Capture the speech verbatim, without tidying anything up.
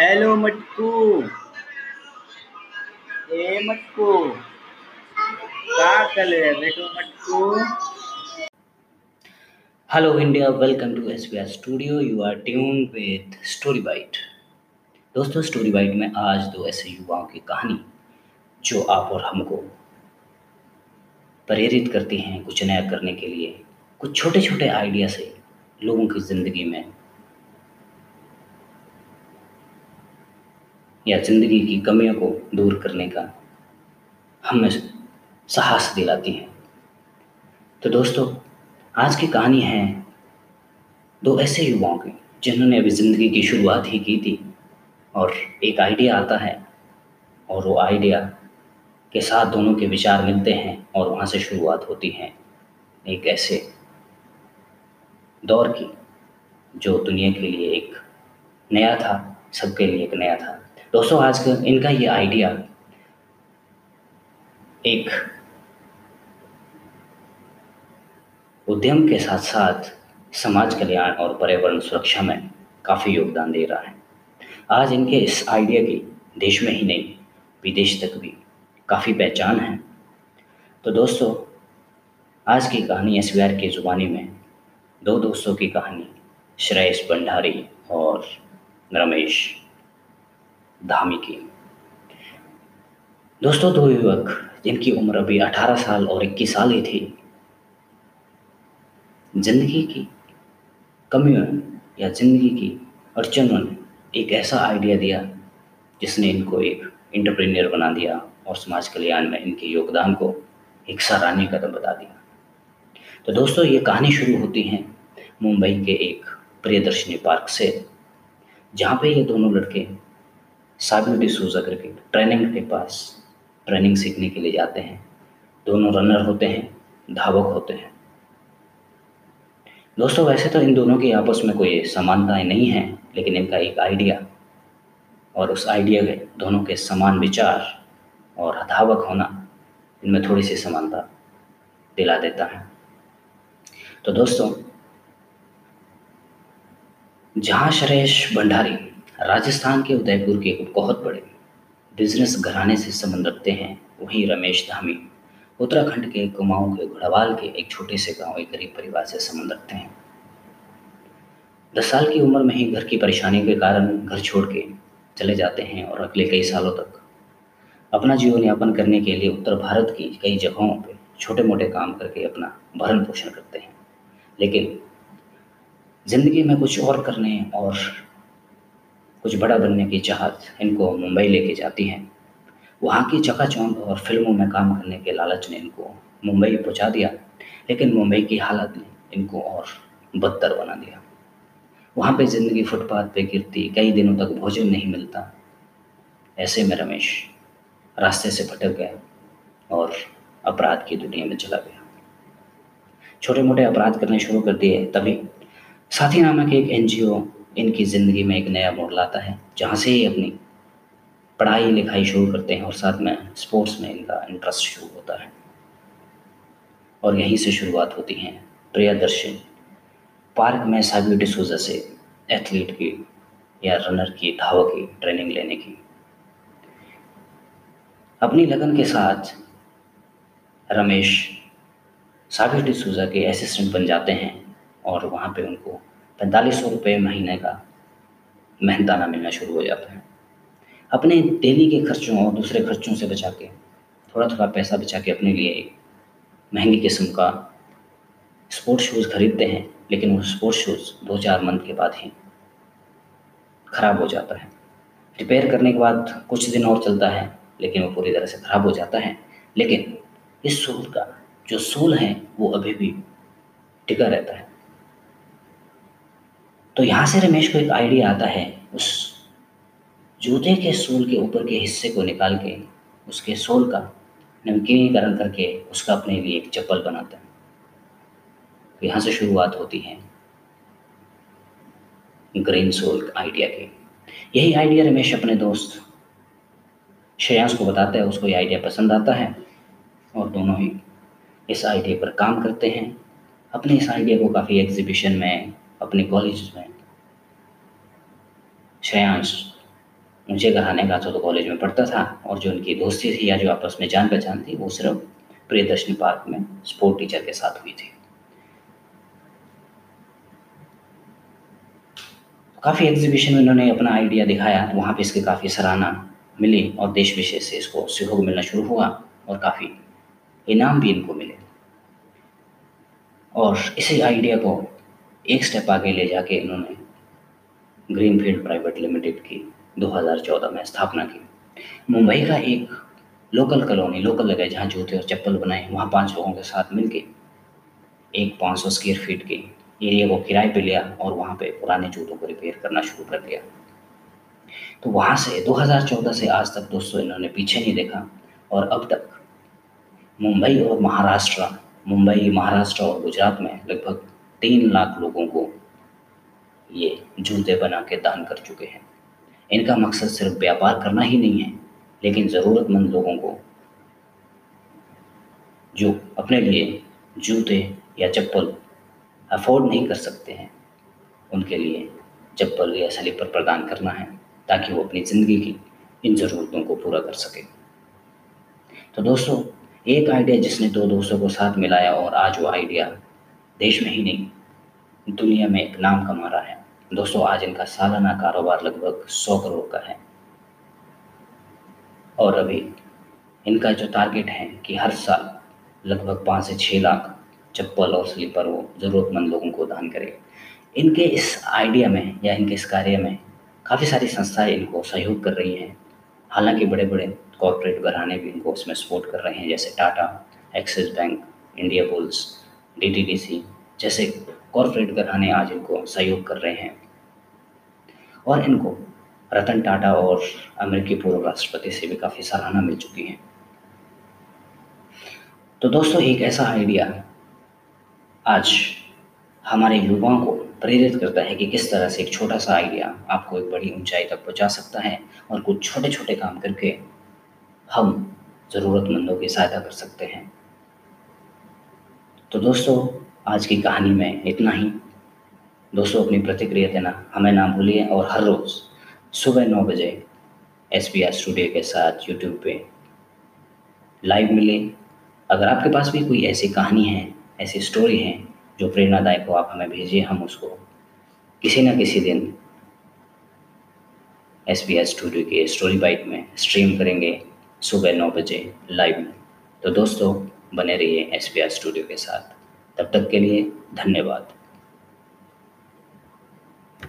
Hello Matku, ए मटकू क्या कर रहे बेटो Matku. Hello India, welcome to SVR studio. You are tuned with story bite. दोस्तों, स्टोरी बाइट में आज दो ऐसे युवाओं की कहानी जो आप और हमको प्रेरित करती हैं कुछ नया करने के लिए, कुछ छोटे छोटे आइडिया से लोगों की ज़िंदगी में या ज़िंदगी की कमियों को दूर करने का हमें साहस दिलाती हैं। तो दोस्तों, आज की कहानी है दो ऐसे युवाओं की जिन्होंने अभी ज़िंदगी की शुरुआत ही की थी और एक आइडिया आता है और वो आइडिया के साथ दोनों के विचार मिलते हैं और वहाँ से शुरुआत होती है एक ऐसे दौर की जो दुनिया के लिए एक नया था, सबके लिए एक नया था। दोस्तों, आज का इनका ये आइडिया एक उद्यम के साथ साथ समाज कल्याण और पर्यावरण सुरक्षा में काफ़ी योगदान दे रहा है। आज इनके इस आइडिया की देश में ही नहीं विदेश तक भी काफ़ी पहचान है। तो दोस्तों, आज की कहानी एसवीआर की ज़ुबानी में दो दोस्तों की कहानी, श्रेयस भंडारी और रमेश धामी की। दोस्तों, दो युवक जिनकी उम्र अभी अठारह साल और इक्कीस साल ही थी, जिंदगी की कमियों या जिंदगी की अड़चनों ने एक ऐसा आइडिया दिया जिसने इनको एक एंटरप्रेन्योर बना दिया और समाज कल्याण में इनके योगदान को एक सराहनीय कदम बता दिया। तो दोस्तों, ये कहानी शुरू होती है मुंबई के एक प्रियदर्शनी पार्क से, जहाँ पे ये दोनों लड़के सागर डिसूजा करके ट्रेनिंग के पास ट्रेनिंग सीखने के लिए जाते हैं। दोनों रनर होते हैं, धावक होते हैं। दोस्तों, वैसे तो इन दोनों की आपस में कोई समानताएं नहीं हैं, लेकिन इनका एक आइडिया और उस आइडिया के दोनों के समान विचार और धावक होना इनमें थोड़ी सी समानता दिला देता है। तो दोस्तों, जहाँ श्रेयस भंडारी राजस्थान के उदयपुर के एक बहुत बड़े बिजनेस घराने से संबंध रखते हैं, वहीं रमेश धामी उत्तराखंड के कुमाऊं के घड़वाल के एक छोटे से गांव एक गरीब परिवार से संबंध रखते हैं। दस साल की उम्र में ही घर की परेशानी के कारण घर छोड़ के चले जाते हैं और अगले कई सालों तक अपना जीवन यापन करने के लिए उत्तर भारत की कई जगहों पर छोटे मोटे काम करके अपना भरण पोषण करते हैं। लेकिन ज़िंदगी में कुछ और करने और कुछ बड़ा बनने की चाहत इनको मुंबई लेके जाती है। वहाँ की चकाचौंध और फिल्मों में काम करने के लालच ने इनको मुंबई पहुँचा दिया, लेकिन मुंबई की हालत ने इनको और बदतर बना दिया। वहाँ पे ज़िंदगी फुटपाथ पे गिरती, कई दिनों तक भोजन नहीं मिलता। ऐसे में रमेश रास्ते से भटक गया और अपराध की दुनिया में चला गया। छोटे मोटे अपराध करने शुरू कर दिए। तभी साथी नामक एक एन जी ओ इनकी ज़िंदगी में एक नया मोड़ लाता है, जहाँ से ही अपनी पढ़ाई लिखाई शुरू करते हैं और साथ में स्पोर्ट्स में इनका इंटरेस्ट शुरू होता है। और यहीं से शुरुआत होती है प्रियदर्शनी पार्क में सागर डिसूजा से एथलीट की या रनर की, धावक की ट्रेनिंग लेने की। अपनी लगन के साथ रमेश सागर डिसूजा के असिस्टेंट बन जाते हैं और वहाँ पे उनको पैंतालीस सौ रुपये महीने का मेहनताना मिलना शुरू हो जाता है। अपने डेली के खर्चों और दूसरे खर्चों से बचा के थोड़ा थोड़ा पैसा बचा के अपने लिए एक महंगी किस्म का स्पोर्ट्स शूज़ खरीदते हैं, लेकिन वो स्पोर्ट्स शूज़ दो चार मंथ के बाद ही ख़राब हो जाता है। रिपेयर करने के बाद कुछ दिन और चलता है, लेकिन वो पूरी तरह से ख़राब हो जाता है। लेकिन इस शूज़ का जो सोल है वो अभी भी टिका रहता है। तो यहाँ से रमेश को एक आइडिया आता है उस जूते के सोल के ऊपर के हिस्से को निकाल के उसके सोल का नमकीनीकरण करके उसका अपने लिए एक चप्पल बनाता है। तो यहाँ से शुरुआत होती है ग्रीन सोल आइडिया की। यही आइडिया रमेश अपने दोस्त श्रेयस को बताता है। उसको ये आइडिया पसंद आता है और दोनों ही इस आइडिया पर काम करते हैं। अपने इस आइडिया को काफ़ी एग्जीबिशन में, अपने कॉलेज में श्रेयस उनसे कराने का था तो कॉलेज में पढ़ता था, और जो उनकी दोस्ती थी या जो आपस में जान पहचान थी वो सिर्फ प्रियदर्शनी पार्क में स्पोर्ट टीचर के साथ हुई थी। काफ़ी एग्जीबिशन में इन्होंने अपना आइडिया दिखाया, वहाँ पे इसकी काफ़ी सराहना मिली और देश विशेष से इसको सहयोग मिलना शुरू हुआ और काफ़ी इनाम भी इनको मिले। और इसी आइडिया को एक स्टेप आगे ले जाके इन्होंने ग्रीनफील्ड प्राइवेट लिमिटेड की दो हज़ार चौदह में स्थापना की। मुंबई का एक लोकल कॉलोनी, लोकल जगह जहाँ जूते और चप्पल बनाए, वहाँ पांच लोगों के साथ मिलके एक पाँच सौ स्क्वायर फीट के एरिया को किराए पे लिया और वहाँ पे पुराने जूतों को रिपेयर करना शुरू कर दिया। तो वहाँ से दो हज़ार चौदह से आज तक दोस्तों इन्होंने पीछे नहीं देखा और अब तक मुंबई और महाराष्ट्र मुंबई महाराष्ट्र और गुजरात में लगभग तीन लाख लोगों को ये जूते बना के दान कर चुके हैं। इनका मकसद सिर्फ व्यापार करना ही नहीं है, लेकिन ज़रूरतमंद लोगों को जो अपने लिए जूते या चप्पल अफोर्ड नहीं कर सकते हैं उनके लिए चप्पल या स्लीपर प्रदान करना है, ताकि वो अपनी ज़िंदगी की इन ज़रूरतों को पूरा कर सके। तो दोस्तों एक आइडिया जिसने दो दोस्तों को साथ मिलाया और आज वो आइडिया देश में ही नहीं दुनिया में एक नाम कमा रहा है। दोस्तों आज इनका सालाना कारोबार लगभग सौ करोड़ का है और अभी इनका जो टारगेट है कि हर साल लगभग पाँच से छः लाख चप्पल और स्लीपर वो ज़रूरतमंद लोगों को दान करें। इनके इस आइडिया में या इनके इस कार्य में काफ़ी सारी संस्थाएं इनको सहयोग कर रही हैं। हालांकि बड़े बड़े कॉर्पोरेट घराने भी इनको उसमें सपोर्ट कर रहे हैं, जैसे Tata, Axis bank, Indiabulls, D T D C जैसे कॉर्पोरेट घराने आज इनको सहयोग कर रहे हैं। और इनको रतन टाटा और अमेरिकी पूर्व राष्ट्रपति से भी काफ़ी सराहना मिल चुकी है। तो दोस्तों एक ऐसा आइडिया आज हमारे युवाओं को प्रेरित करता है कि किस तरह से एक छोटा सा आइडिया आपको एक बड़ी ऊंचाई तक पहुंचा सकता है और कुछ छोटे छोटे काम करके हम ज़रूरतमंदों की सहायता कर सकते हैं। तो दोस्तों आज की कहानी में इतना ही। दोस्तों अपनी प्रतिक्रिया देना हमें ना भूलिए और हर रोज़ सुबह नौ बजे एस वी आर स्टूडियो के साथ यूट्यूब पे लाइव मिले। अगर आपके पास भी कोई ऐसी कहानी है, ऐसी स्टोरी हैं जो प्रेरणादायक हो, आप हमें भेजिए। हम उसको किसी ना किसी दिन एस वी आर स्टूडियो के स्टोरी बाइट में स्ट्रीम करेंगे सुबह नौ बजे लाइव में। तो दोस्तों बने रहिए एस वी आर स्टूडियो के साथ। तब तक के लिए धन्यवाद।